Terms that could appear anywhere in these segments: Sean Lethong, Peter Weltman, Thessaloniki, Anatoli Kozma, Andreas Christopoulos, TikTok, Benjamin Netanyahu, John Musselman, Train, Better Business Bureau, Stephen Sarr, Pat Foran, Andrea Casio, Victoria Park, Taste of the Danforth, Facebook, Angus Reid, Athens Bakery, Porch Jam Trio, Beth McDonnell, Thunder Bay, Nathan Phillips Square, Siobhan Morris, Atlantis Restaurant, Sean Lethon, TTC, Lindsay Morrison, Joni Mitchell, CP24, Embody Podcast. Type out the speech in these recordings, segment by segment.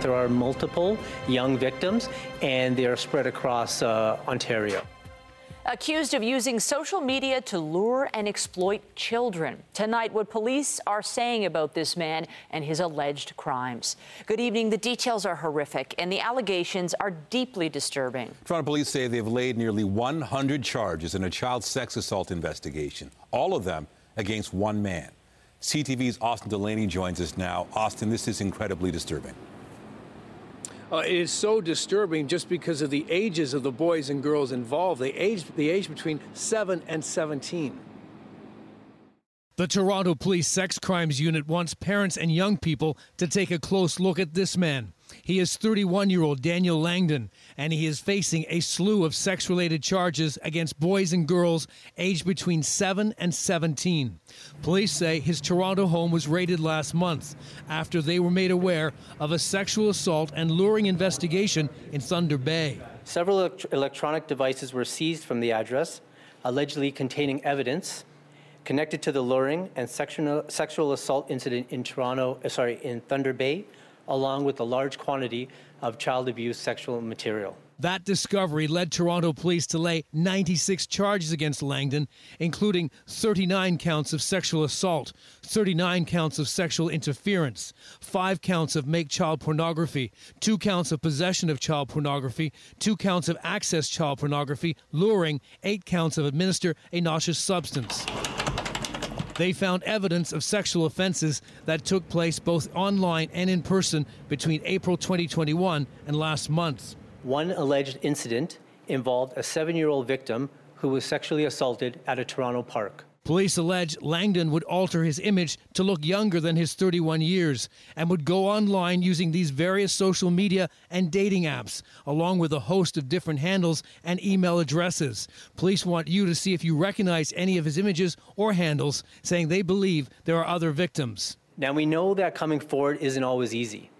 There are multiple young victims, and they are spread across Ontario. Accused of using social media to lure and exploit children. Tonight, what police are saying about this man and his alleged crimes. Good evening. The details are horrific, and the allegations are deeply disturbing. Toronto police say they've laid nearly 100 charges in a child sex assault investigation, all of them against one man. CTV's Austin Delaney joins us now. Austin, this is incredibly disturbing. It is so disturbing just because of the ages of the boys and girls involved. They aged between 7 and 17. The Toronto Police Sex Crimes Unit wants parents and young people to take a close look at this man. He is 31-year-old Daniel Langdon, and he is facing a slew of sex-related charges against boys and girls aged between 7 and 17. Police say his Toronto home was raided last month after they were made aware of a sexual assault and luring investigation in Thunder Bay. Several electronic devices were seized from the address, allegedly containing evidence connected to the luring and sexual assault incident in Thunder Bay, along with a large quantity of child abuse sexual material. That discovery led Toronto police to lay 96 charges against Langdon, including 39 counts of sexual assault, 39 counts of sexual interference, 5 counts of make child pornography, 2 counts of possession of child pornography, 2 counts of access child pornography, luring, 8 counts of administer a nauseous substance. They found evidence of sexual offenses that took place both online and in person between April 2021 and last month. One alleged incident involved a 7-year-old victim who was sexually assaulted at a Toronto park. Police allege Langdon would alter his image to look younger than his 31 years and would go online using these various social media and dating apps, along with a host of different handles and email addresses. Police want you to see if you recognize any of his images or handles, saying they believe there are other victims. Now, we know that coming forward isn't always easy,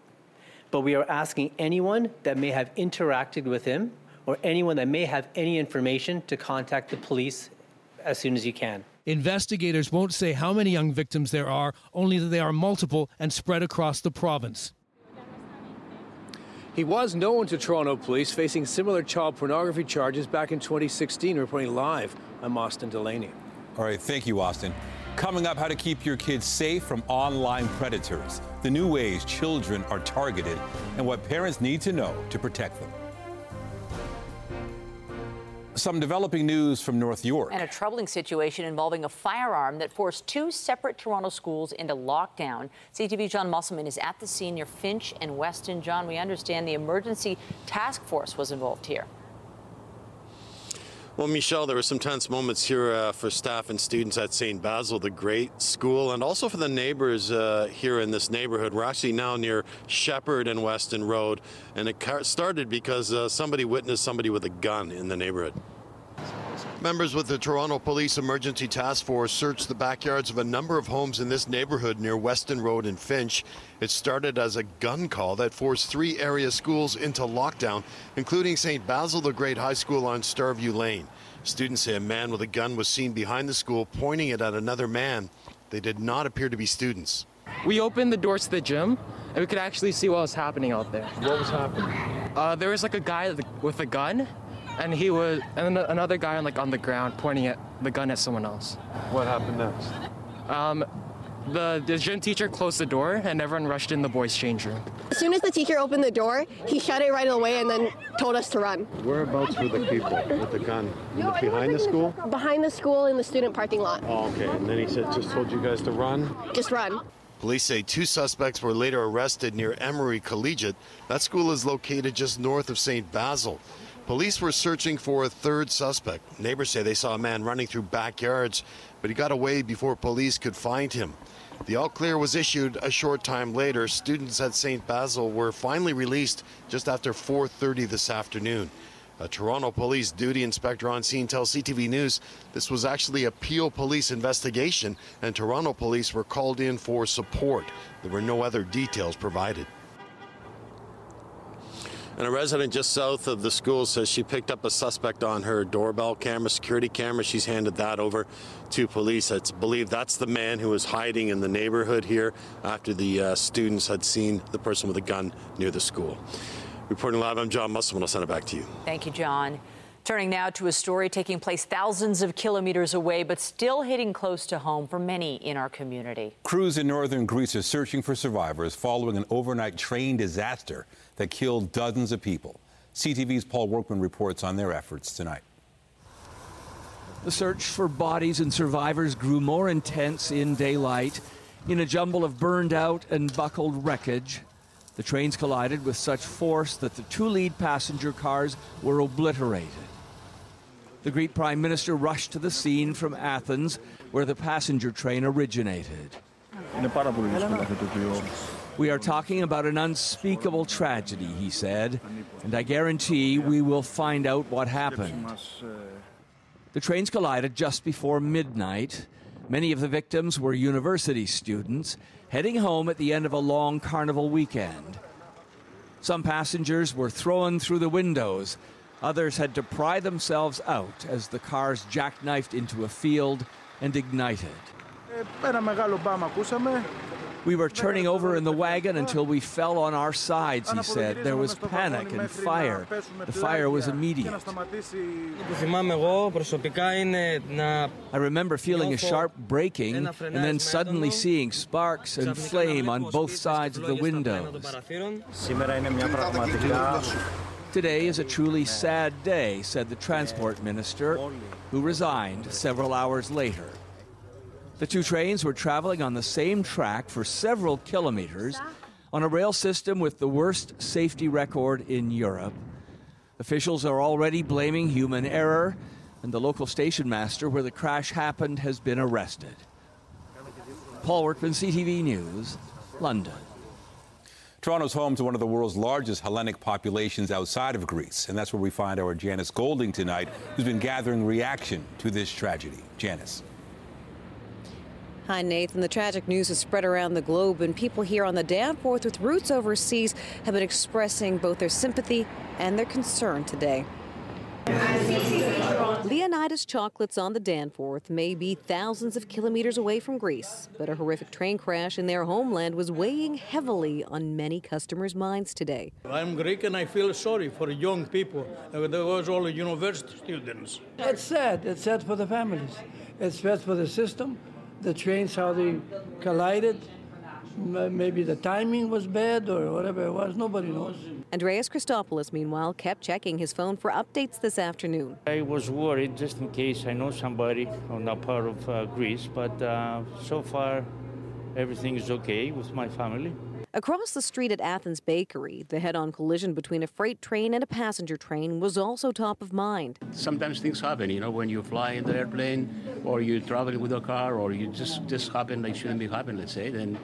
but we are asking anyone that may have interacted with him or anyone that may have any information to contact the police as soon as you can. Investigators won't say how many young victims there are, only that they are multiple and spread across the province. He was known to Toronto police, facing similar child pornography charges back in 2016. Reporting live, I'm Austin Delaney. All right, thank you, Austin. Coming up, how to keep your kids safe from online predators, the new ways children are targeted, and what parents need to know to protect them. Some developing news from North York. And a troubling situation involving a firearm that forced 2 separate Toronto schools into lockdown. CTV's John Musselman is at the scene near Finch and Weston. John, we understand the emergency task force was involved here. Well, Michelle, there were some tense moments here for staff and students at St. Basil the Great School, and also for the neighbors here in this neighborhood. We're actually now near Shepherd and Weston Road, and it started because somebody witnessed somebody with a gun in the neighborhood. Members with the Toronto Police Emergency Task Force searched the backyards of a number of homes in this neighborhood near Weston Road and Finch. It started as a gun call that forced 3 area schools into lockdown, including St. Basil the Great High School on Starview Lane. Students say a man with a gun was seen behind the school pointing it at another man. They did not appear to be students. We opened the doors to the gym, and we could actually see what was happening out there. What was happening? There was like a guy with a gun. And he was, and another guy on the ground pointing at the gun at someone else. What happened next? The gym teacher closed the door, and everyone rushed in the boys' change room. As soon as the teacher opened the door, he shut it right away and then told us to run. Whereabouts were the people with the gun? Behind the school? Behind the school in the student parking lot. Oh, okay. And then he said, just told you guys to run? Just run. Police say 2 suspects were later arrested near Emory Collegiate. That school is located just north of St. Basil. Police were searching for a 3rd suspect. Neighbors say they saw a man running through backyards, but he got away before police could find him. The all clear was issued a short time later. Students at St. Basil were finally released just after 4:30 this afternoon. A Toronto police duty inspector on scene tells CTV News this was actually a Peel police investigation, and Toronto police were called in for support. There were no other details provided. And a resident just south of the school says she picked up a suspect on her doorbell camera, security camera. She's handed that over to police. It's believed that's the man who was hiding in the neighborhood here after the students had seen the person with a gun near the school. Reporting live, I'm John Musselman. I'll send it back to you. Thank you, John. Turning now to a story taking place thousands of kilometers away, but still hitting close to home for many in our community. Crews in northern Greece are searching for survivors following an overnight train disaster that killed dozens of people. CTV's Paul Workman reports on their efforts tonight. The search for bodies and survivors grew more intense in daylight. In a jumble of burned out and buckled wreckage, the trains collided with such force that the two lead passenger cars were obliterated. The Greek Prime Minister rushed to the scene from Athens, where the passenger train originated. We are talking about an unspeakable tragedy, he said, and I guarantee we will find out what happened. The trains collided just before midnight. Many of the victims were university students heading home at the end of a long carnival weekend. Some passengers were thrown through the windows. Others had to pry themselves out as the cars jackknifed into a field and ignited. We were turning over in the wagon until we fell on our sides, he said. There was panic and fire. The fire was immediate. I remember feeling a sharp breaking and then suddenly seeing sparks and flame on both sides of the windows. Today is a truly sad day, said the transport minister, who resigned several hours later. The two trains were traveling on the same track for several kilometers on a rail system with the worst safety record in Europe. Officials are already blaming human error, and the local station master where the crash happened has been arrested. Paul Workman, CTV News, London. Toronto's home to one of the world's largest Hellenic populations outside of Greece, and that's where we find our Janice Golding tonight, who's been gathering reaction to this tragedy. Janice. Hi, Nathan. The tragic news has spread around the globe, and people here on the Danforth with roots overseas have been expressing both their sympathy and their concern today. Leonidas Chocolates on the Danforth may be thousands of kilometers away from Greece, but a horrific train crash in their homeland was weighing heavily on many customers' minds today. I'm Greek and I feel sorry for young people. There was all university students. It's sad. It's sad for the families. It's sad for the system. The trains, how they collided, maybe the timing was bad or whatever it was, nobody knows. Andreas Christopoulos, meanwhile, kept checking his phone for updates this afternoon. I was worried just in case I know somebody on that part of Greece, but so far everything is okay with my family. Across the street at Athens Bakery, the head-on collision between a freight train and a passenger train was also top of mind. Sometimes things happen, when you fly in the airplane or you travel with a car or you just happen like shouldn't be happening, let's say. And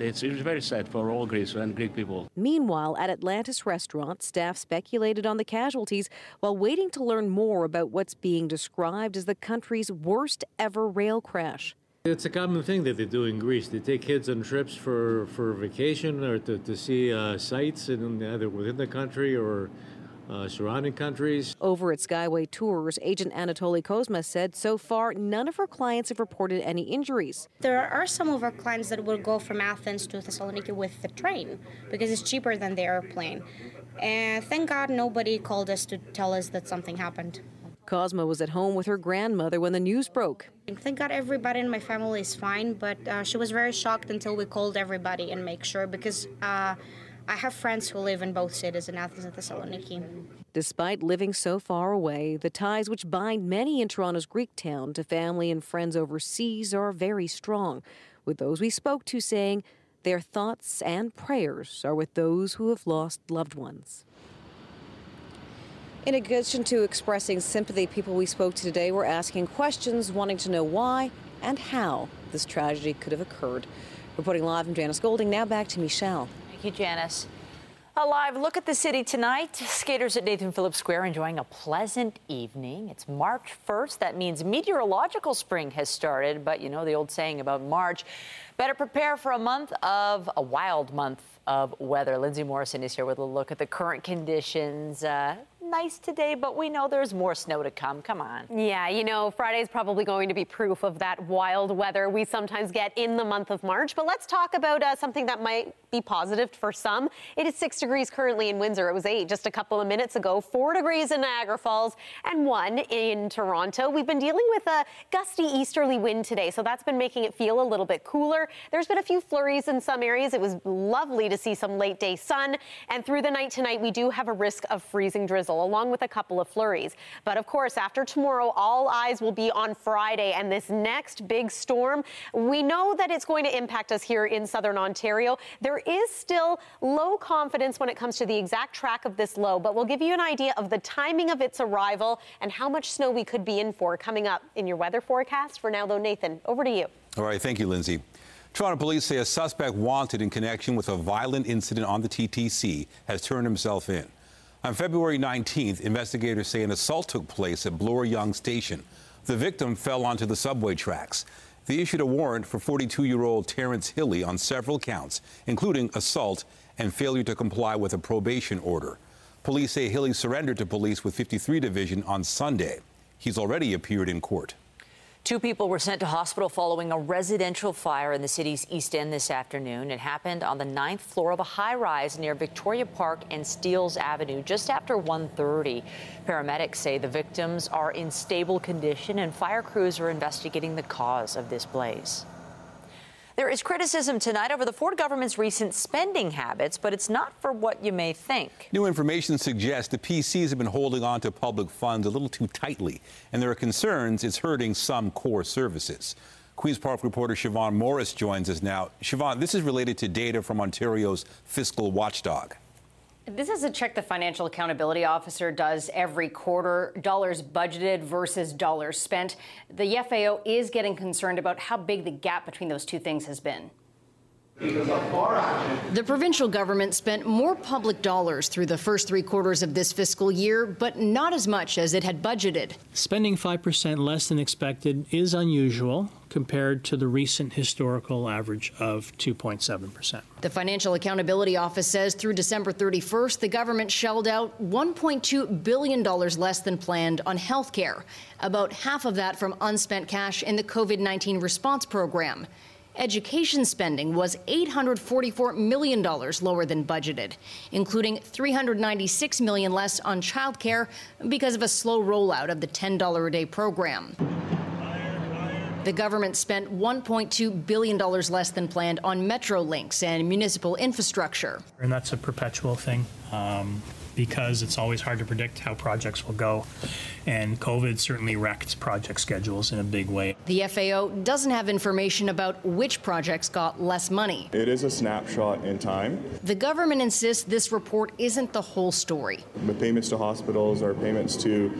it's very sad for all Greece and Greek people. Meanwhile, at Atlantis Restaurant, staff speculated on the casualties while waiting to learn more about what's being described as the country's worst ever rail crash. It's a common thing that they do in Greece. They take kids on trips for vacation or to see sights in, either within the country or surrounding countries. Over at Skyway Tours, agent Anatoli Kozma said so far none of her clients have reported any injuries. There are some of our clients that will go from Athens to Thessaloniki with the train because it's cheaper than the airplane. And thank God nobody called us to tell us that something happened. Kozma was at home with her grandmother when the news broke. Thank God everybody in my family is fine, but she was very shocked until we called everybody and make sure, because I have friends who live in both cities, in Athens and Thessaloniki. Despite living so far away, the ties which bind many in Toronto's Greek town to family and friends overseas are very strong, with those we spoke to saying their thoughts and prayers are with those who have lost loved ones. In addition to expressing sympathy, people we spoke to today were asking questions, wanting to know why and how this tragedy could have occurred. Reporting live from Janice Golding, now back to Michelle. Thank you, Janice. A live look at the city tonight. Skaters at Nathan Phillips Square enjoying a pleasant evening. It's March 1st. That means meteorological spring has started, but you know the old saying about March. Better prepare for a wild month of weather. Lindsay Morrison is here with a look at the current conditions. Nice today, but we know there's more snow to come. Come on. Yeah, you know, Friday's probably going to be proof of that wild weather we sometimes get in the month of March. But let's talk about something that might be positive for some. It is 6 degrees currently in Windsor. It was 8 just a couple of minutes ago, 4 degrees in Niagara Falls and 1 in Toronto. We've been dealing with a gusty easterly wind today, so that's been making it feel a little bit cooler. There's been a few flurries in some areas. It was lovely to see some late day sun. And through the night tonight, we do have a risk of freezing drizzle, along with a couple of flurries. But of course, after tomorrow, all eyes will be on Friday and this next big storm. We know that it's going to impact us here in southern Ontario. There is still low confidence when it comes to the exact track of this low, but we'll give you an idea of the timing of its arrival and how much snow we could be in for coming up in your weather forecast. For now, though, Nathan, over to you. All right. Thank you, Lindsay. Toronto police say a suspect wanted in connection with a violent incident on the TTC has turned himself in. On February 19th, investigators say an assault took place at Bloor Yonge Station. The victim fell onto the subway tracks. They issued a warrant for 42-year-old Terrence Hilly on several counts, including assault and failure to comply with a probation order. Police say Hilly surrendered to police with 53 Division on Sunday. He's already appeared in court. 2 people were sent to hospital following a residential fire in the city's East End this afternoon. It happened on the 9th floor of a high-rise near Victoria Park and Steeles Avenue just after 1:30. Paramedics say the victims are in stable condition, and fire crews are investigating the cause of this blaze. There is criticism tonight over the Ford government's recent spending habits, but it's not for what you may think. New information suggests the PCs have been holding on to public funds a little too tightly, and there are concerns it's hurting some core services. Queen's Park reporter Siobhan Morris joins us now. Siobhan, this is related to data from Ontario's fiscal watchdog. This is a check the Financial Accountability Officer does every quarter, dollars budgeted versus dollars spent. The FAO is getting concerned about how big the gap between those two things has been. The provincial government spent more public dollars through the first 3 quarters of this fiscal year, but not as much as it had budgeted. Spending 5% less than expected is unusual compared to the recent historical average of 2.7%. The Financial Accountability Office says through December 31st, the government shelled out $1.2 billion less than planned on health care, about half of that from unspent cash in the COVID-19 response program. Education spending was $844 million lower than budgeted, including $396 million less on childcare because of a slow rollout of the $10 a day program. The government spent $1.2 billion less than planned on Metrolinx and municipal infrastructure. And that's a perpetual thing because it's always hard to predict how projects will go. And COVID certainly wrecked project schedules in a big way. The FAO doesn't have information about which projects got less money. It is a snapshot in time. The government insists this report isn't the whole story. The payments to hospitals or payments to,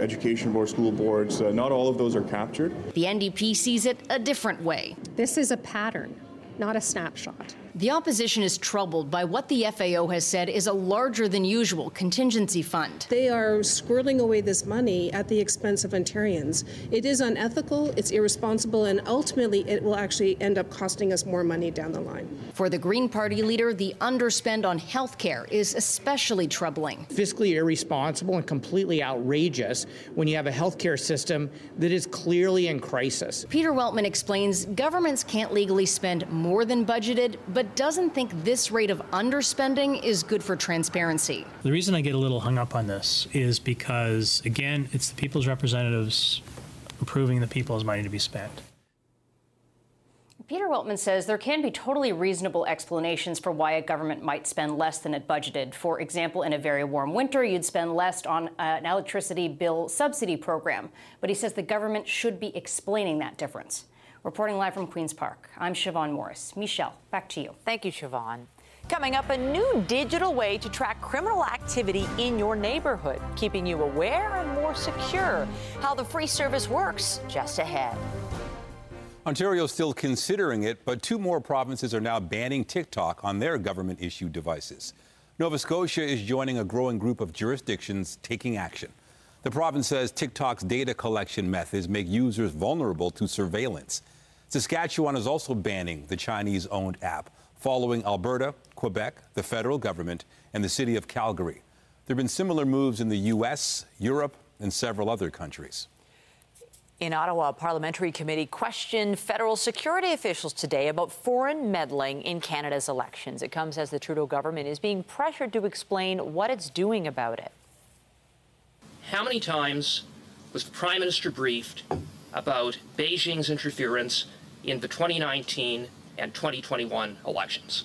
education boards, school boards, not all of those are captured. The NDP sees it a different way. This is a pattern, not a snapshot. The opposition is troubled by what the FAO has said is a larger than usual contingency fund. They are squirreling away this money at the expense of Ontarians. It is unethical, it's irresponsible, and ultimately it will actually end up costing us more money down the line. For the Green Party leader, the underspend on health care is especially troubling. Fiscally irresponsible and completely outrageous when you have a health care system that is clearly in crisis. Peter Weltman explains governments can't legally spend more than budgeted, but doesn't think this rate of underspending is good for transparency. The reason I get a little hung up on this is because, again, it's the people's representatives approving the people's money to be spent. Peter Weltman says there can be totally reasonable explanations for why a government might spend less than it budgeted. For example, in a very warm winter, you'd spend less on an electricity bill subsidy program. But he says the government should be explaining that difference. Reporting live from Queen's Park, I'm Siobhan Morris. Michelle, back to you. Thank you, Siobhan. Coming up, a new digital way to track criminal activity in your neighborhood, keeping you aware and more secure. How the free service works, just ahead. Ontario's still considering it, but 2 more provinces are now banning TikTok on their government-issued devices. Nova Scotia is joining a growing group of jurisdictions taking action. The province says TikTok's data collection methods make users vulnerable to surveillance. Saskatchewan is also banning the Chinese-owned app, following Alberta, Quebec, the federal government, and the city of Calgary. There have been similar moves in the U.S., Europe, and several other countries. In Ottawa, a parliamentary committee questioned federal security officials today about foreign meddling in Canada's elections. It comes as the Trudeau government is being pressured to explain what it's doing about it. How many times was the Prime Minister briefed about Beijing's interference in the 2019 and 2021 elections?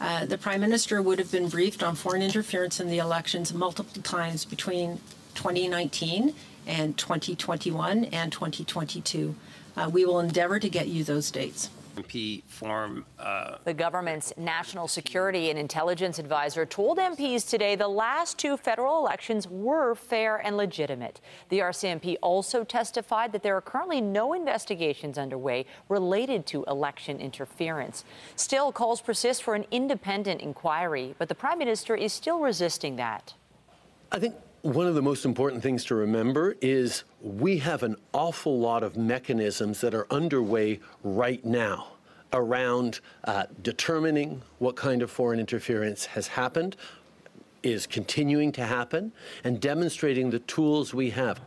The Prime Minister would have been briefed on foreign interference in the elections multiple times between 2019 and 2021 and 2022. We will endeavour to get you those dates. The government's national security and intelligence advisor told MPs today the last two federal elections were fair and legitimate. The RCMP also testified that there are currently no investigations underway related to election interference. Still, calls persist for an independent inquiry, but the Prime Minister is still resisting that. I think one of the most important things to remember is we have an awful lot of mechanisms that are underway right now around determining what kind of foreign interference has happened, is continuing to happen, and demonstrating the tools we have.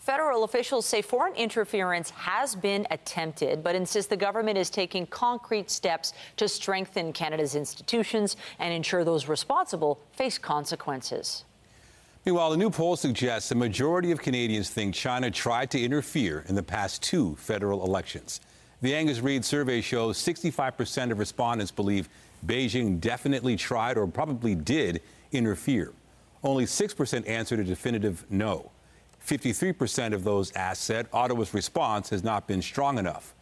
Federal officials say foreign interference has been attempted, but insist the government is taking concrete steps to strengthen Canada's institutions and ensure those responsible face consequences. Meanwhile, a new poll suggests the majority of Canadians think China tried to interfere in the past two federal elections. The Angus Reid survey shows 65% of respondents believe Beijing definitely tried or probably did interfere. Only 6% answered a definitive no. 53% of those asked said Ottawa's response has not been strong enough.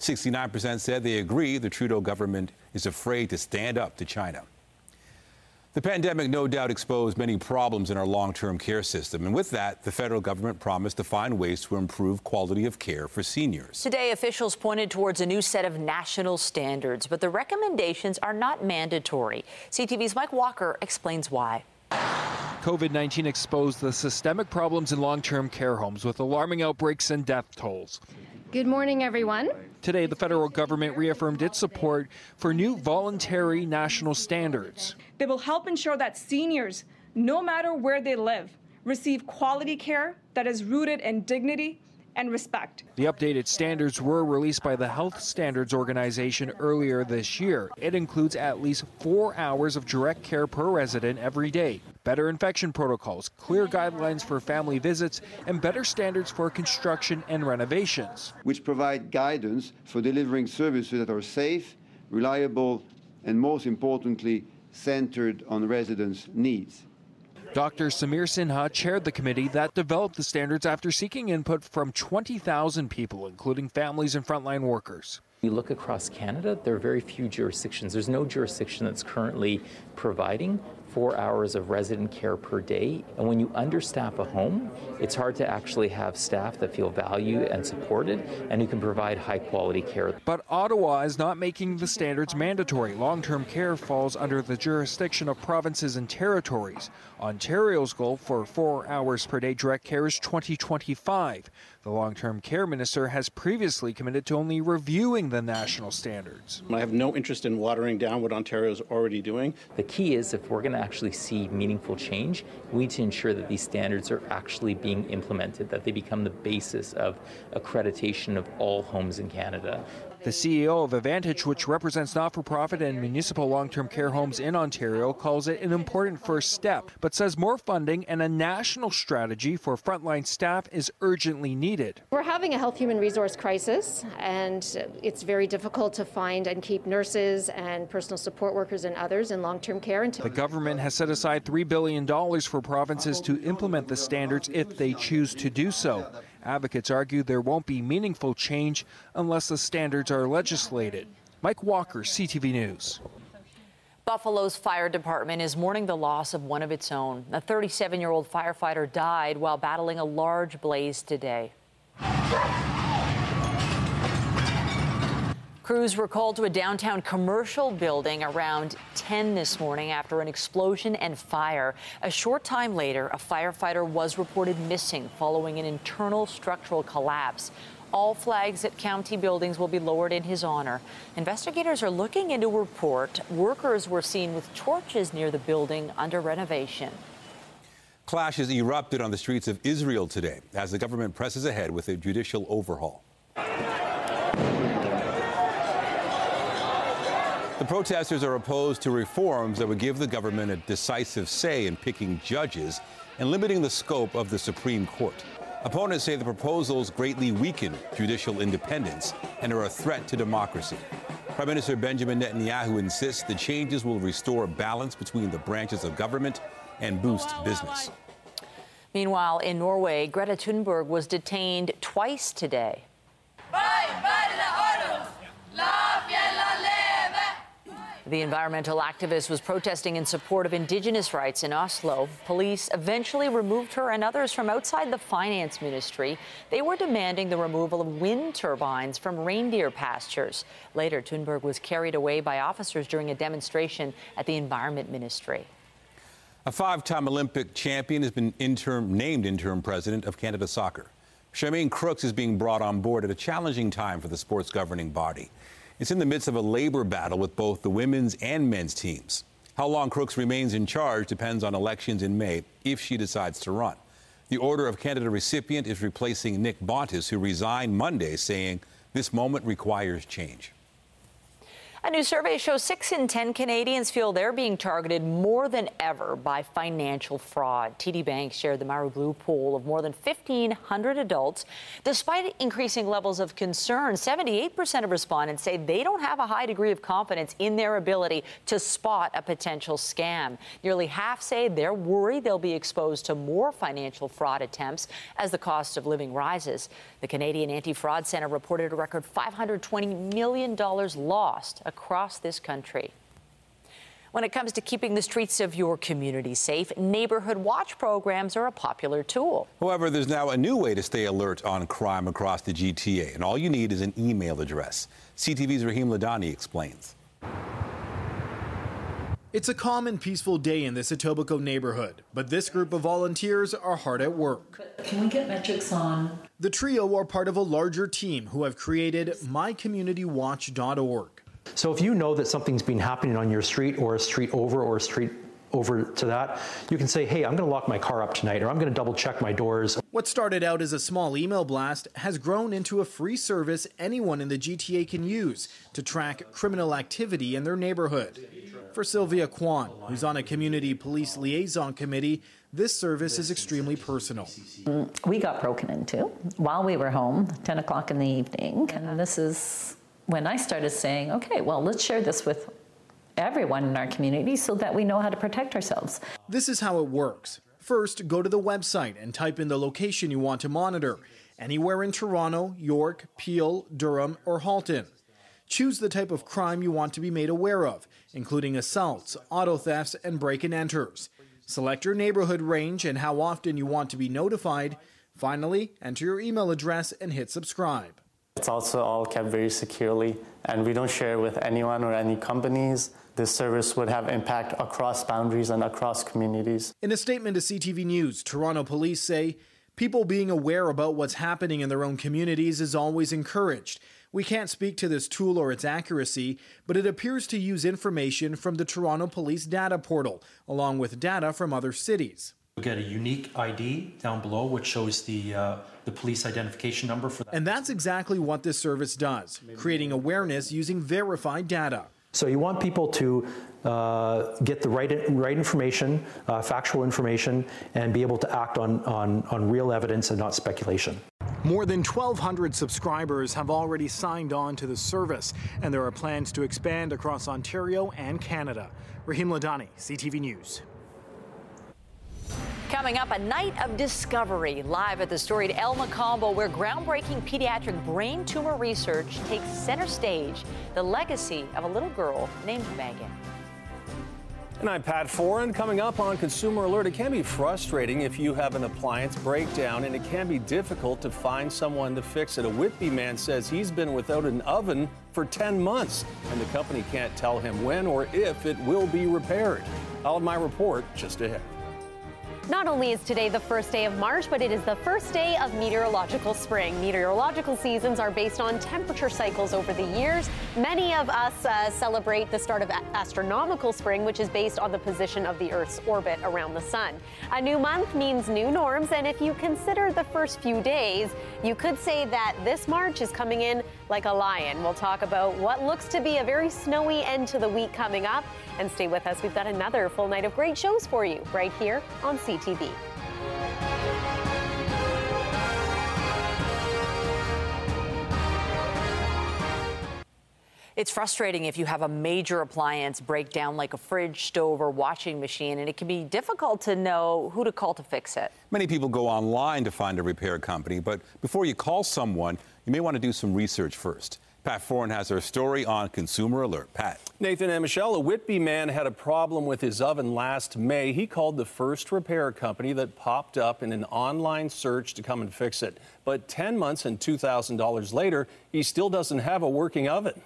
69% said they agree the Trudeau government is afraid to stand up to China. The pandemic no doubt exposed many problems in our long-term care system, and with that, the federal government promised to find ways to improve quality of care for seniors. Today, officials pointed towards a new set of national standards, but the recommendations are not mandatory. CTV's Mike Walker explains why. COVID-19 exposed the systemic problems in long-term care homes with alarming outbreaks and death tolls. Good morning, everyone. Today, the federal government reaffirmed its support for new voluntary national standards. They will help ensure that seniors, no matter where they live, receive quality care that is rooted in dignity and respect. The updated standards were released by the Health Standards Organization earlier this year. It includes at least 4 hours of direct care per resident every day, better infection protocols, clear guidelines for family visits, and better standards for construction and renovations, which provide guidance for delivering services that are safe, reliable, and most importantly, centered on residents' needs. Dr. Samir Sinha chaired the committee that developed the standards after seeking input from 20,000 people, including families and frontline workers. You look across Canada, there are very few jurisdictions. There's no jurisdiction that's currently providing 4 hours of resident care per day. And when you understaff a home, it's hard to actually have staff that feel valued and supported and who can provide high quality care. But Ottawa is not making the standards mandatory. Long-term care falls under the jurisdiction of provinces and territories. Ontario's goal for 4 hours per day direct care is 2025. The long-term care minister has previously committed to only reviewing the national standards. I have no interest in watering down what Ontario is already doing. The key is if we're going to actually see meaningful change, we need to ensure that these standards are actually being implemented, that they become the basis of accreditation of all homes in Canada. The CEO of Advantage, which represents not-for-profit and municipal long-term care homes in Ontario, calls it an important first step, but says more funding and a national strategy for frontline staff is urgently needed. We're having a health human resource crisis, and it's very difficult to find and keep nurses and personal support workers and others in long-term care. Until the government has set aside $3 billion for provinces to implement the standards if they choose to do so. Advocates argue there won't be meaningful change unless the standards are legislated. Mike Walker, CTV News. Buffalo's fire department is mourning the loss of one of its own. A 37-year-old firefighter died while battling a large blaze today. Crews were called to a downtown commercial building around 10 this morning after an explosion and fire. A short time later, a firefighter was reported missing following an internal structural collapse. All flags at county buildings will be lowered in his honor. Investigators are looking into a report. Workers were seen with torches near the building under renovation. Clashes erupted on the streets of Israel today as the government presses ahead with a judicial overhaul. The protesters are opposed to reforms that would give the government a decisive say in picking judges and limiting the scope of the Supreme Court. Opponents say the proposals greatly weaken judicial independence and are a threat to democracy. Prime Minister Benjamin Netanyahu insists the changes will restore balance between the branches of government and boost business. Meanwhile, in Norway, Greta Thunberg was detained twice today. The environmental activist was protesting in support of indigenous rights in Oslo. Police eventually removed her and others from outside the finance ministry. They were demanding the removal of wind turbines from reindeer pastures. Later, Thunberg was carried away by officers during a demonstration at the environment ministry. A five-time Olympic champion has been named interim president of Canada Soccer. Charmaine Crooks is being brought on board at a challenging time for the sport's governing body. It's in the midst of a labor battle with both the women's and men's teams. How long Crooks remains in charge depends on elections in May, if she decides to run. The Order of Canada recipient is replacing Nick Bontis, who resigned Monday, saying this moment requires change. A new survey shows 6 in 10 Canadians feel they're being targeted more than ever by financial fraud. TD Bank shared the Maru Blue poll of more than 1,500 adults. Despite increasing levels of concern, 78% of respondents say they don't have a high degree of confidence in their ability to spot a potential scam. Nearly half say they're worried they'll be exposed to more financial fraud attempts as the cost of living rises. The Canadian Anti-Fraud Centre reported a record $520 million lost across this country. When it comes to keeping the streets of your community safe, neighborhood watch programs are a popular tool. However, there's now a new way to stay alert on crime across the GTA, and all you need is an email address. CTV's Raheem Ladani explains. It's a calm and peaceful day in the Etobicoke neighborhood, but this group of volunteers are hard at work. But can we get metrics on? The trio are part of a larger team who have created mycommunitywatch.org. So if you know that something's been happening on your street or a street over to that, you can say, hey, I'm going to lock my car up tonight, or I'm going to double check my doors. What started out as a small email blast has grown into a free service anyone in the GTA can use to track criminal activity in their neighborhood. For Sylvia Kwan, who's on a community police liaison committee, this service is extremely personal. We got broken into while we were home, 10 o'clock in the evening, and this is when I started saying, okay, well, let's share this with everyone in our community so that we know how to protect ourselves. This is how it works. First, go to the website and type in the location you want to monitor, anywhere in Toronto, York, Peel, Durham, or Halton. Choose the type of crime you want to be made aware of, including assaults, auto thefts, and break-and-enters. Select your neighborhood range and how often you want to be notified. Finally, enter your email address and hit subscribe. It's also all kept very securely, and we don't share with anyone or any companies. This service would have impact across boundaries and across communities. In a statement to CTV News, Toronto police say people being aware about what's happening in their own communities is always encouraged. We can't speak to this tool or its accuracy, but it appears to use information from the Toronto Police Data Portal, along with data from other cities. You'll get a unique ID down below, which shows the police identification number for that. And that's exactly what this service does, creating awareness using verified data. So you want people to get the right information, factual information, and be able to act on real evidence and not speculation. More than 1,200 subscribers have already signed on to the service, and there are plans to expand across Ontario and Canada. Raheem Ladani, CTV News. Coming up, a night of discovery live at the storied El Mocambo, where groundbreaking pediatric brain tumor research takes center stage, the legacy of a little girl named Megan. And I'm Pat Foran. Coming up on Consumer Alert, it can be frustrating if you have an appliance breakdown, and it can be difficult to find someone to fix it. A Whitby man says he's been without an oven for 10 months, and the company can't tell him when or if it will be repaired. I'll have my report just ahead. Not only is today the first day of March, but it is the first day of meteorological spring. Meteorological seasons are based on temperature cycles over the years. Many of us celebrate the start of astronomical spring, which is based on the position of the Earth's orbit around the sun. A new month means new norms, and if you consider the first few days, you could say that this March is coming in like a lion. We'll talk about what looks to be a very snowy end to the week coming up. And stay with us. We've got another full night of great shows for you right here on CTV. It's frustrating if you have a major appliance breakdown like a fridge, stove, or washing machine, and it can be difficult to know who to call to fix it. Many people go online to find a repair company, but before you call someone, you may want to do some research first. Pat Foran has her story on Consumer Alert. Pat. Nathan and Michelle, a Whitby man had a problem with his oven last May. He called the first repair company that popped up in an online search to come and fix it. But 10 months and $2,000 later, he still doesn't have a working oven.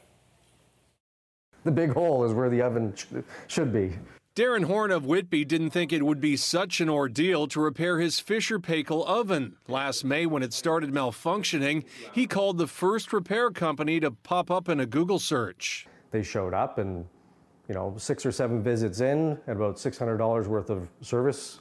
The big hole is where the oven should be. Darren Horn of Whitby didn't think it would be such an ordeal to repair his Fisher-Paykel oven. Last May, when it started malfunctioning, he called the first repair company to pop up in a Google search. They showed up and, you know, 6 or 7 visits in, at about $600 worth of service,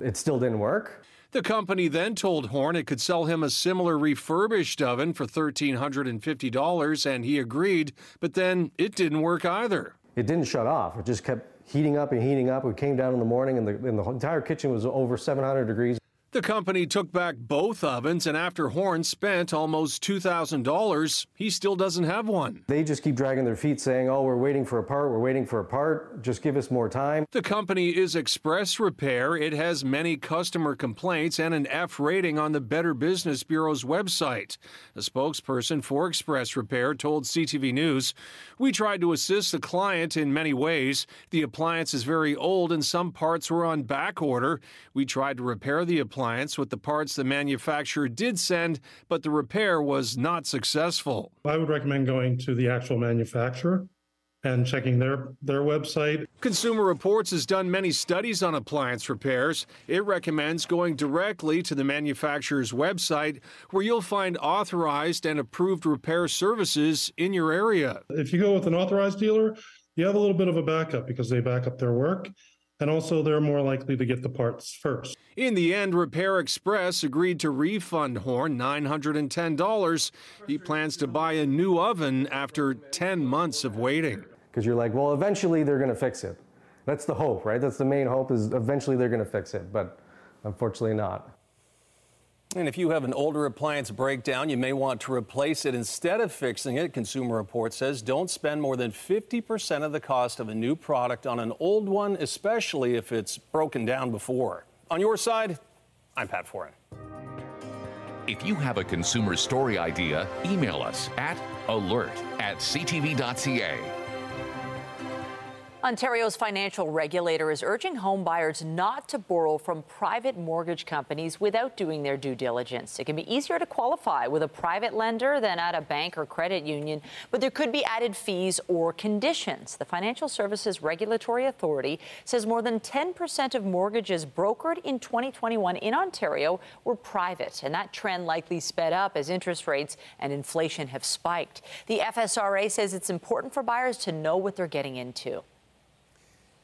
it still didn't work. The company then told Horn it could sell him a similar refurbished oven for $1,350, and he agreed, but then it didn't work either. It didn't shut off, it just kept heating up and heating up. We came down in the morning and the entire kitchen was over 700 degrees. The company took back both ovens, and after Horn spent almost $2,000, he still doesn't have one. They just keep dragging their feet saying, oh, we're waiting for a part, we're waiting for a part, just give us more time. The company is Express Repair. It has many customer complaints and an F rating on the Better Business Bureau's website. A spokesperson for Express Repair told CTV News, "We tried to assist the client in many ways. The appliance is very old and some parts were on back order. We tried to repair the appliance with the parts the manufacturer did send, but the repair was not successful." I would recommend going to the actual manufacturer and checking their website. Consumer Reports has done many studies on appliance repairs. It recommends going directly to the manufacturer's website, where you'll find authorized and approved repair services in your area. If you go with an authorized dealer, you have a little bit of a backup because they back up their work. And also, they're more likely to get the parts first. In the end, Repair Express agreed to refund Horn $910. He plans to buy a new oven after 10 months of waiting. Because you're like, well, eventually they're going to fix it. That's the hope, right? That's the main hope, is eventually they're going to fix it, but unfortunately not. And if you have an older appliance breakdown, you may want to replace it instead of fixing it. Consumer Reports says don't spend more than 50% of the cost of a new product on an old one, especially if it's broken down before. On your side, I'm Pat Foran. If you have a consumer story idea, email us at alert@ctv.ca. Ontario's financial regulator is urging home buyers not to borrow from private mortgage companies without doing their due diligence. It can be easier to qualify with a private lender than at a bank or credit union, but there could be added fees or conditions. The Financial Services Regulatory Authority says more than 10% of mortgages brokered in 2021 in Ontario were private, and that trend likely sped up as interest rates and inflation have spiked. The FSRA says it's important for buyers to know what they're getting into.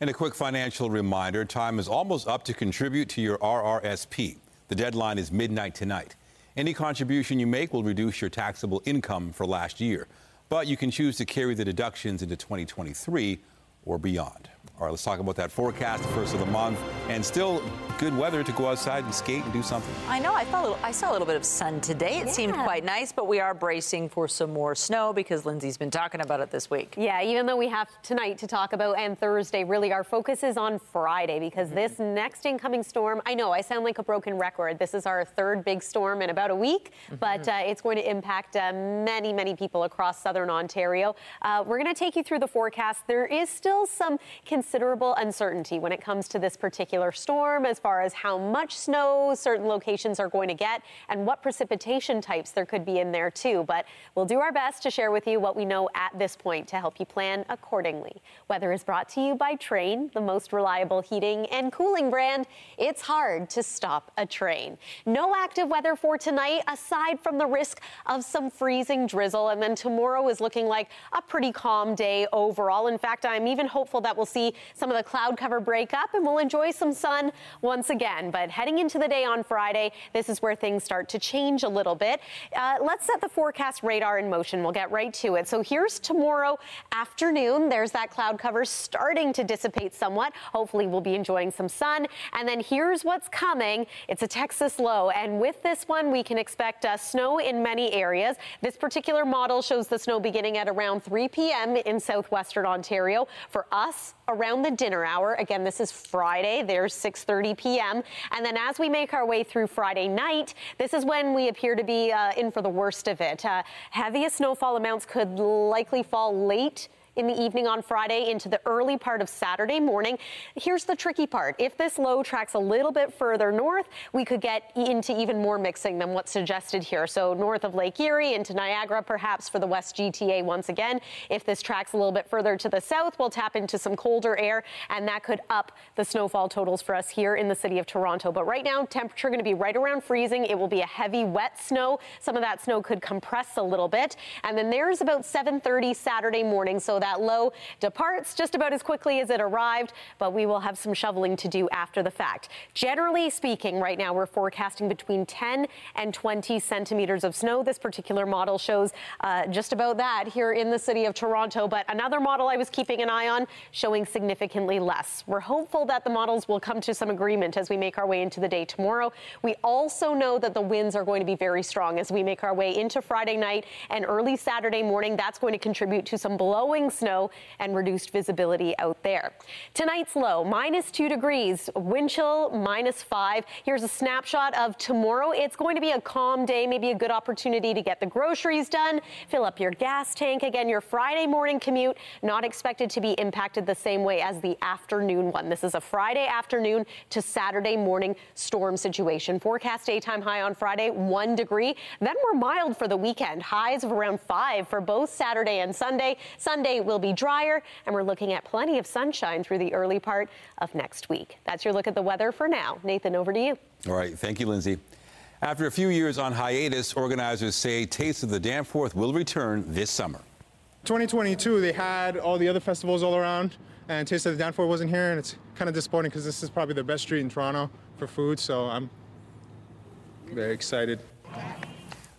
And a quick financial reminder, time is almost up to contribute to your RRSP. The deadline is midnight tonight. Any contribution you make will reduce your taxable income for last year, but you can choose to carry the deductions into 2023 or beyond. All right, let's talk about that forecast, the first of the month, and still good weather to go outside and skate and do something. I know, I saw a little bit of sun today. It seemed quite nice, but we are bracing for some more snow because Lindsay's been talking about it this week. Yeah, even though we have tonight to talk about and Thursday, really our focus is on Friday because this next incoming storm, I know I sound like a broken record. This is our third big storm in about a week, but it's going to impact many, many people across southern Ontario. We're going to take you through the forecast. There is still still some considerable uncertainty when it comes to this particular storm, as far as how much snow certain locations are going to get and what precipitation types there could be in there too. But we'll do our best to share with you what we know at this point to help you plan accordingly. Weather is brought to you by Train, the most reliable heating and cooling brand. It's hard to stop a train. No active weather for tonight, aside from the risk of some freezing drizzle. And then tomorrow is looking like a pretty calm day overall. In fact, I'm even hopeful that we'll see some of the cloud cover break up and we'll enjoy some sun once again. But heading into the day on Friday, this is where things start to change a little bit. Let's set the forecast radar in motion. We'll get right to it. So here's tomorrow afternoon. There's that cloud cover starting to dissipate somewhat. Hopefully we'll be enjoying some sun. And then here's what's coming. It's a Texas low. And with this one, we can expect snow in many areas. This particular model shows the snow beginning at around 3 p.m. in southwestern Ontario. For us, around the dinner hour. Again, this is Friday. There's 6:30 p.m. And then as we make our way through Friday night, this is when we appear to be in for the worst of it. Heaviest snowfall amounts could likely fall late in the evening on Friday into the early part of Saturday morning. Here's the tricky part. If this low tracks a little bit further north, we could get into even more mixing than what's suggested here. So north of Lake Erie into Niagara, perhaps for the West GTA once again. If this tracks a little bit further to the south, we'll tap into some colder air, and that could up the snowfall totals for us here in the city of Toronto. But right now, temperature going to be right around freezing. It will be a heavy, wet snow. Some of that snow could compress a little bit. And then there's about 7:30 Saturday morning. So that low departs just about as quickly as it arrived, but we will have some shoveling to do after the fact. Generally speaking, right now we're forecasting between 10 and 20 centimeters of snow. This particular model shows just about that here in the city of Toronto, but another model I was keeping an eye on showing significantly less. We're hopeful that the models will come to some agreement as we make our way into the day tomorrow. We also know that the winds are going to be very strong as we make our way into Friday night and early Saturday morning. That's going to contribute to some blowing snow and reduced visibility out there. Tonight's low, -2 degrees, wind chill -5. Here's a snapshot of tomorrow. It's going to be a calm day, maybe a good opportunity to get the groceries done, fill up your gas tank. Again, your Friday morning commute not expected to be impacted the same way as the afternoon one. This is a Friday afternoon to Saturday morning storm situation. Forecast daytime high on Friday, 1 degree. Then we're mild for the weekend, highs of around 5 for both Saturday and Sunday. Sunday will be drier, and we're looking at plenty of sunshine through the early part of next week. That's your look at the weather for now. Nathan, over to you. All right. Thank you, Lindsay. After a few years on hiatus, organizers say Taste of the Danforth will return this summer. 2022, they had all the other festivals all around, and Taste of the Danforth wasn't here, and it's kind of disappointing because this is probably the best street in Toronto for food, so I'm very excited.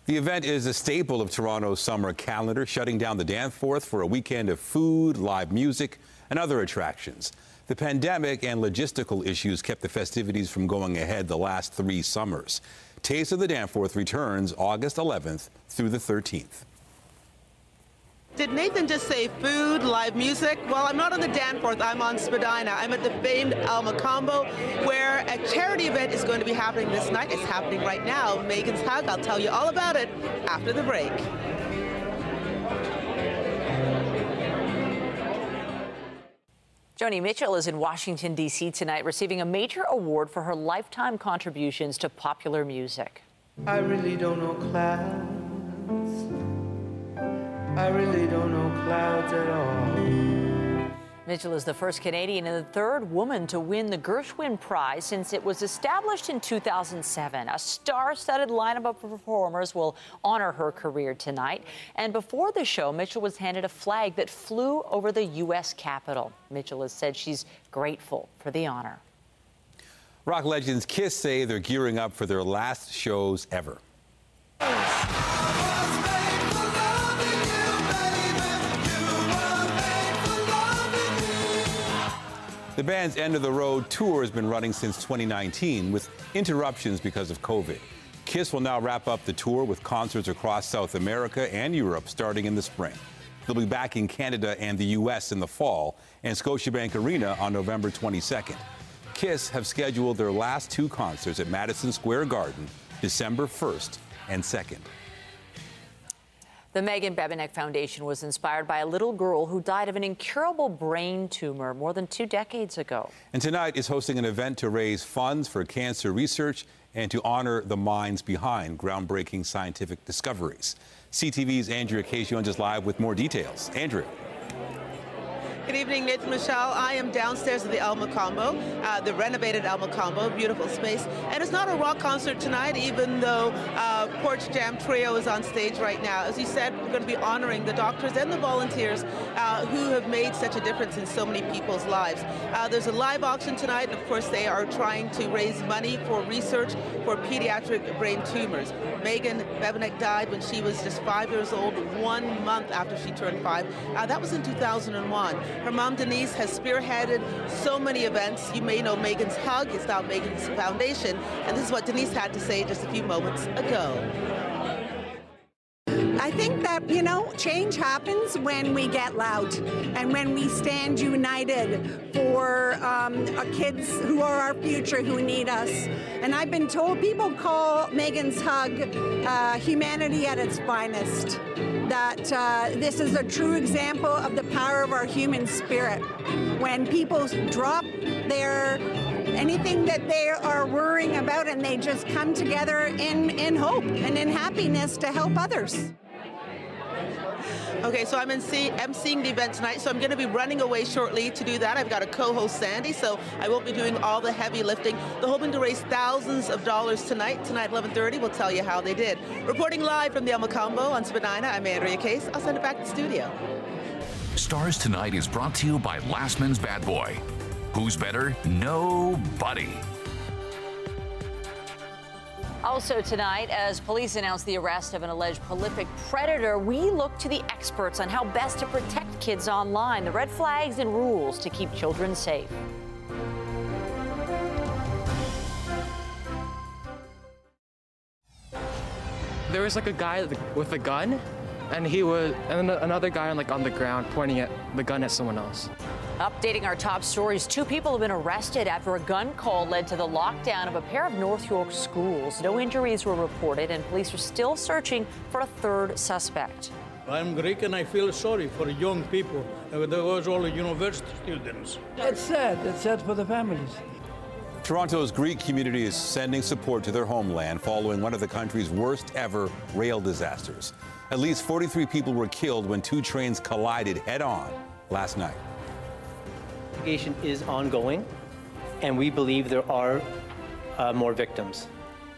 The event is a staple of Toronto's summer calendar, shutting down the Danforth for a weekend of food, live music, and other attractions. The pandemic and logistical issues kept the festivities from going ahead the last 3 summers. Taste of the Danforth returns August 11th through the 13th. Did Nathan just say food, live music? Well, I'm not on the Danforth, I'm on Spadina. I'm at the famed El Mocambo, where a charity event is going to be happening this night. It's happening right now. Megan's Hug, I'll tell you all about it after the break. Joni Mitchell is in Washington, D.C. tonight, receiving a major award for her lifetime contributions to popular music. I really don't know clouds. I really don't know clouds at all. Mitchell is the first Canadian and the third woman to win the Gershwin Prize since it was established in 2007. A star-studded lineup of performers will honor her career tonight. And before the show, Mitchell was handed a flag that flew over the U.S. Capitol. Mitchell has said she's grateful for the honor. Rock legends KISS say they're gearing up for their last shows ever. The band's End of the Road tour has been running since 2019 with interruptions because of COVID. KISS will now wrap up the tour with concerts across South America and Europe starting in the spring. They'll be back in Canada and the U.S. in the fall and Scotiabank Arena on November 22nd. KISS have scheduled their last 2 concerts at Madison Square Garden, December 1st and 2nd. The Megan Bebenek Foundation was inspired by a little girl who died of an incurable brain tumor more than 2 decades ago. And tonight is hosting an event to raise funds for cancer research and to honor the minds behind groundbreaking scientific discoveries. CTV's Andrea Casio joins us live with more details. Andrea. Good evening, Nate and Michelle. I am downstairs at the El Mocambo, the renovated El Mocambo, beautiful space. And it's not a rock concert tonight, even though Porch Jam Trio is on stage right now. As you said, we're going to be honoring the doctors and the volunteers who have made such a difference in so many people's lives. There's a live auction tonight, and of course they are trying to raise money for research for pediatric brain tumors. Megan Bebenek died when she was just 5 years old, 1 month after she turned 5. That was in 2001. Her mom, Denise, has spearheaded so many events. You may know Megan's Hug. It's now Megan's Foundation. And this is what Denise had to say just a few moments ago. I think that, you know, change happens when we get loud and when we stand united for our kids who are our future, who need us. And I've been told people call Megan's Hug humanity at its finest. That this is a true example of the power of our human spirit. When people drop their anything that they are worrying about and they just come together in hope and in happiness to help others. Okay, so I'm emceeing the event tonight, so I'm going to be running away shortly to do that. I've got a co-host, Sandy, so I won't be doing all the heavy lifting. They're hoping to raise thousands of dollars tonight. Tonight, 11:30, we'll tell you how they did. Reporting live from the El Mocambo on Spadina, I'm Andrea Case. I'll send it back to the studio. Stars Tonight is brought to you by Lastman's Bad Boy. Who's better? Nobody. Also tonight, as police announce the arrest of an alleged prolific predator, we look to the experts on how best to protect kids online, the red flags and rules to keep children safe. There was like a guy with a gun, and he was, and another guy like on the ground pointing at the gun at someone else. Updating our top stories, 2 people have been arrested after a gun call led to the lockdown of a pair of North York schools. No injuries were reported, and police are still searching for a 3rd suspect. I'm Greek, and I feel sorry for young people. There was all university students. It's sad for the families. Toronto's Greek community is sending support to their homeland following one of the country's worst ever rail disasters. At least 43 people were killed when 2 trains collided head-on last night. The investigation is ongoing, and we believe there are more victims.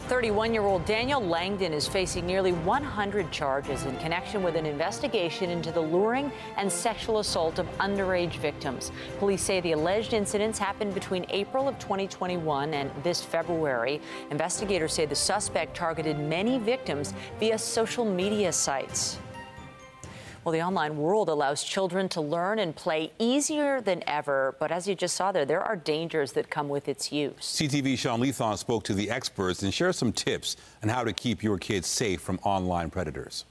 31-year-old Daniel Langdon is facing nearly 100 charges in connection with an investigation into the luring and sexual assault of underage victims. Police say the alleged incidents happened between April of 2021 and this February. Investigators say the suspect targeted many victims via social media sites. Well, the online world allows children to learn and play easier than ever. But as you just saw there, there are dangers that come with its use. CTV's Sean Lethon spoke to the experts and shared some tips on how to keep your kids safe from online predators.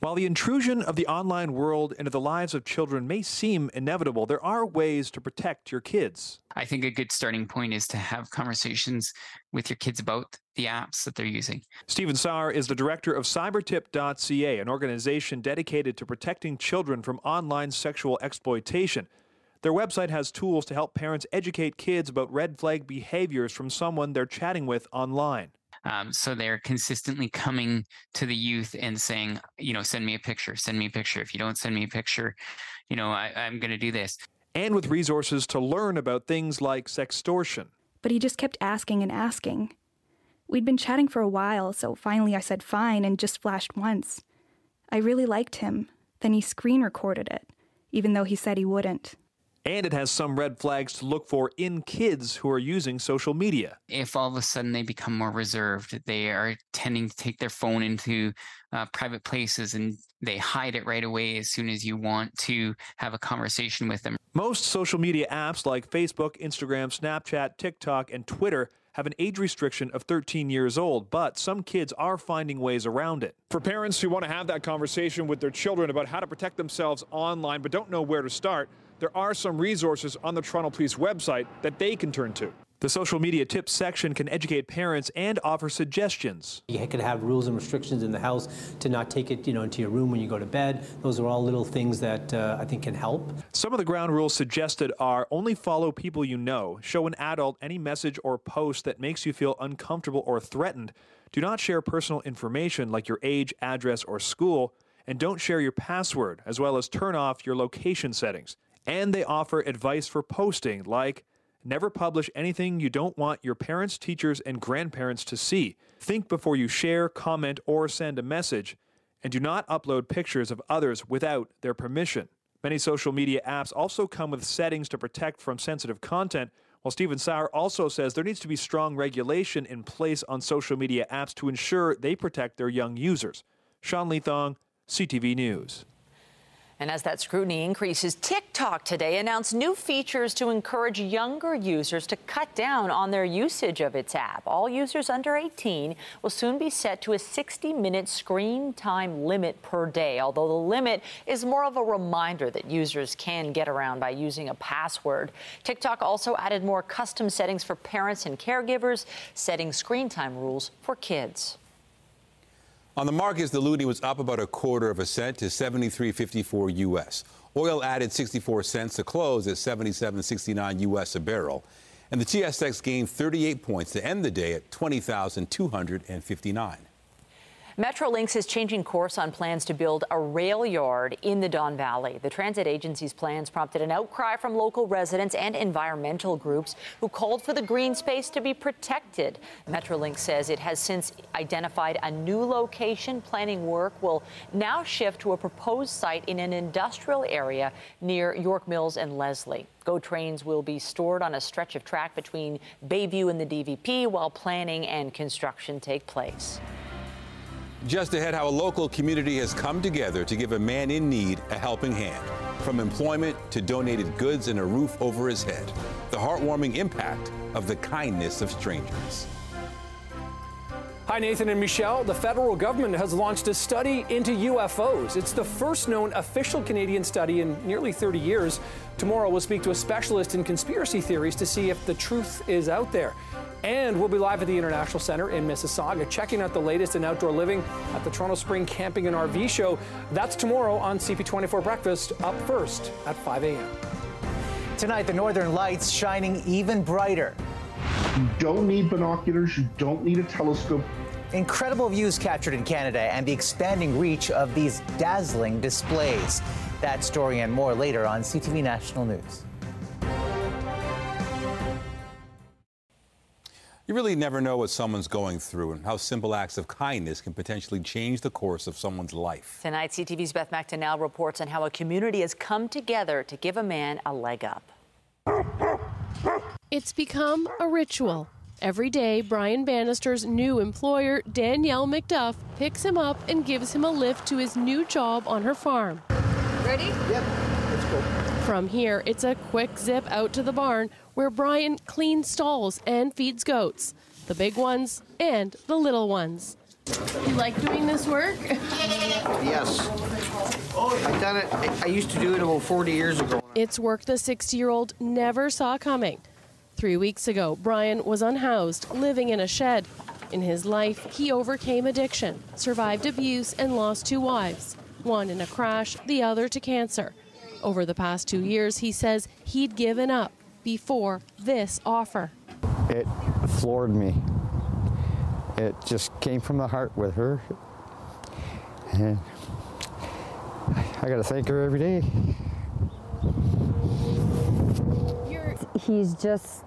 While the intrusion of the online world into the lives of children may seem inevitable, there are ways to protect your kids. I think a good starting point is to have conversations with your kids about the apps that they're using. Stephen Sarr is the director of cybertip.ca, an organization dedicated to protecting children from online sexual exploitation. Their website has tools to help parents educate kids about red flag behaviors from someone they're chatting with online. So they're consistently coming to the youth and saying, you know, send me a picture, send me a picture. If you don't send me a picture, you know, I'm going to do this. And with resources to learn about things like sextortion. But he just kept asking and asking. We'd been chatting for a while, so finally I said fine and just flashed once. I really liked him. Then he screen recorded it, even though he said he wouldn't. And it has some red flags to look for in kids who are using social media. If all of a sudden they become more reserved, they are tending to take their phone into private places and they hide it right away as soon as you want to have a conversation with them. Most social media apps like Facebook, Instagram, Snapchat, TikTok, and Twitter have an age restriction of 13 years old, but some kids are finding ways around it. For parents who want to have that conversation with their children about how to protect themselves online but don't know where to start, there are some resources on the Toronto Police website that they can turn to. The social media tips section can educate parents and offer suggestions. You could have rules and restrictions in the house to not take it, into your room when you go to bed. Those are all little things that I think can help. Some of the ground rules suggested are only follow people you know, show an adult any message or post that makes you feel uncomfortable or threatened, do not share personal information like your age, address, or school, and don't share your password, as well as turn off your location settings. And they offer advice for posting, like never publish anything you don't want your parents, teachers, and grandparents to see. Think before you share, comment, or send a message. And do not upload pictures of others without their permission. Many social media apps also come with settings to protect from sensitive content, while Stephen Sarr also says there needs to be strong regulation in place on social media apps to ensure they protect their young users. Sean Lethong, CTV News. And as that scrutiny increases, TikTok today announced new features to encourage younger users to cut down on their usage of its app. All users under 18 will soon be set to a 60-minute screen time limit per day, although the limit is more of a reminder that users can get around by using a password. TikTok also added more custom settings for parents and caregivers, setting screen time rules for kids. On the markets, the loonie was up about 1/4 cent to 73.54 U.S. Oil added 64 cents to close at 77.69 U.S. a barrel. And the TSX gained 38 points to end the day at 20,259. Metrolinx is changing course on plans to build a rail yard in the Don Valley. The transit agency's plans prompted an outcry from local residents and environmental groups who called for the green space to be protected. Metrolinx says it has since identified a new location. Planning work will now shift to a proposed site in an industrial area near York Mills and Leslie. GO trains will be stored on a stretch of track between Bayview and the DVP while planning and construction take place. Just ahead, how a local community has come together to give a man in need a helping hand. From employment to donated goods and a roof over his head. The heartwarming impact of the kindness of strangers. Hi, Nathan and Michelle. The federal government has launched a study into UFOs. It's the first known official Canadian study in nearly 30 years. Tomorrow, we'll speak to a specialist in conspiracy theories to see if the truth is out there. And we'll be live at the International Centre in Mississauga, checking out the latest in outdoor living at the Toronto Spring Camping and RV Show. That's tomorrow on CP24 Breakfast, up first at 5 a.m. Tonight, the Northern Lights shining even brighter. You don't need binoculars, you don't need a telescope. Incredible views captured in Canada and the expanding reach of these dazzling displays. That story and more later on CTV National News. You really never know what someone's going through and how simple acts of kindness can potentially change the course of someone's life. Tonight, CTV's Beth McDonnell reports on how a community has come together to give a man a leg up. It's become a ritual. Every day, Brian Bannister's new employer, Danielle McDuff, picks him up and gives him a lift to his new job on her farm. Ready? Yep. Let's go. From here, it's a quick zip out to the barn where Brian cleans stalls and feeds goats. The big ones and the little ones. You like doing this work? Yes. I've done it. I used to do it about 40 years ago. It's work the 60-year-old never saw coming. 3 weeks ago, Brian was unhoused, living in a shed. In his life, he overcame addiction, survived abuse, and lost two wives, one in a crash, the other to cancer. Over the past 2 years, he says he'd given up before this offer. It floored me. It just came from the heart with her. And I gotta thank her every day. He's just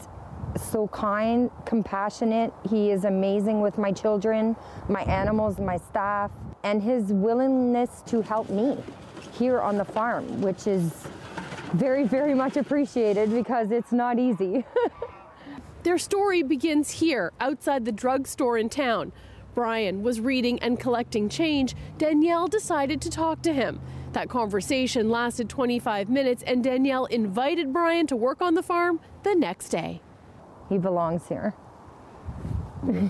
so kind, compassionate. He is amazing with my children, my animals, my staff, and his willingness to help me here on the farm, which is very, very much appreciated because it's not easy. Their story begins here, outside the drugstore in town. Brian was reading and collecting change. Danielle decided to talk to him. That conversation lasted 25 minutes, and Danielle invited Brian to work on the farm the next day. He belongs here. I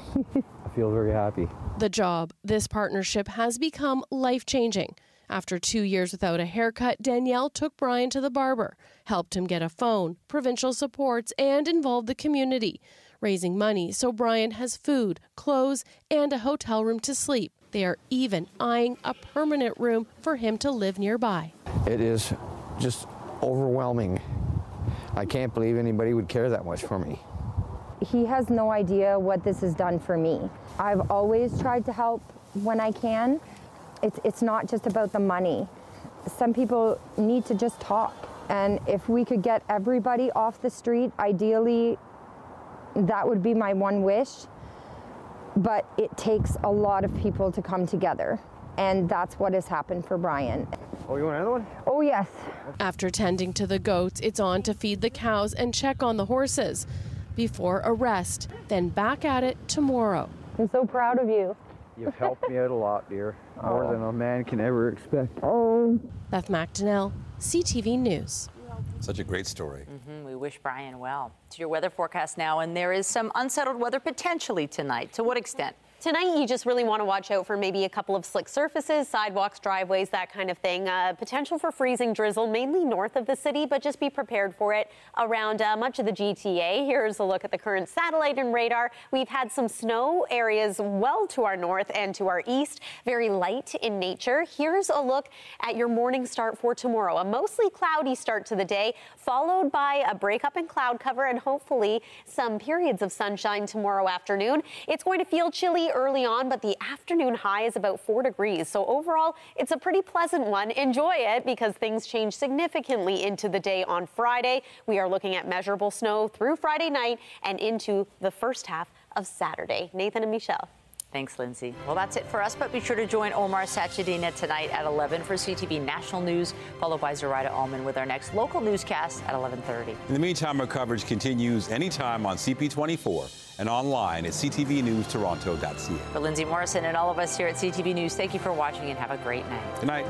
feel very happy. The job, this partnership, has become life-changing. After 2 years without a haircut, Danielle took Brian to the barber, helped him get a phone, provincial supports, and involved the community, raising money so Brian has food, clothes, and a hotel room to sleep. They are even eyeing a permanent room for him to live nearby. It is just overwhelming. I can't believe anybody would care that much for me. He has no idea what this has done for me. I've always tried to help when I can. It's not just about the money. Some people need to just talk. And if we could get everybody off the street, ideally, that would be my one wish. But it takes a lot of people to come together. And that's what has happened for Brian. Oh, you want another one? Oh, yes. After tending to the goats, it's on to feed the cows and check on the horses before a rest, then back at it tomorrow. I'm so proud of you. You've helped me out a lot, dear. More than a man can ever expect. Oh. Beth McDonnell, CTV News. Such a great story. Mm-hmm. We wish Brian well. To your weather forecast now, and there is some unsettled weather potentially tonight. To what extent? Tonight, you just really want to watch out for maybe a couple of slick surfaces, sidewalks, driveways, that kind of thing. Potential for freezing drizzle, mainly north of the city, but just be prepared for it around much of the GTA. Here's a look at the current satellite and radar. We've had some snow areas well to our north and to our east, very light in nature. Here's a look at your morning start for tomorrow. A mostly cloudy start to the day, followed by a breakup in cloud cover and hopefully some periods of sunshine tomorrow afternoon. It's going to feel chilly early on, but the afternoon high is about 4 degrees. So overall, it's a pretty pleasant one. Enjoy it because things change significantly into the day on Friday. We are looking at measurable snow through Friday night and into the first half of Saturday. Nathan and Michelle. Thanks, Lindsay. Well, that's it for us, but be sure to join Omar Sachedina tonight at 11 for CTV National News, followed by Zoraida Allman with our next local newscast at 11:30. In the meantime, our coverage continues anytime on CP24 and online at ctvnewstoronto.ca. For Lindsay Morrison and all of us here at CTV News, thank you for watching and have a great night. Good night.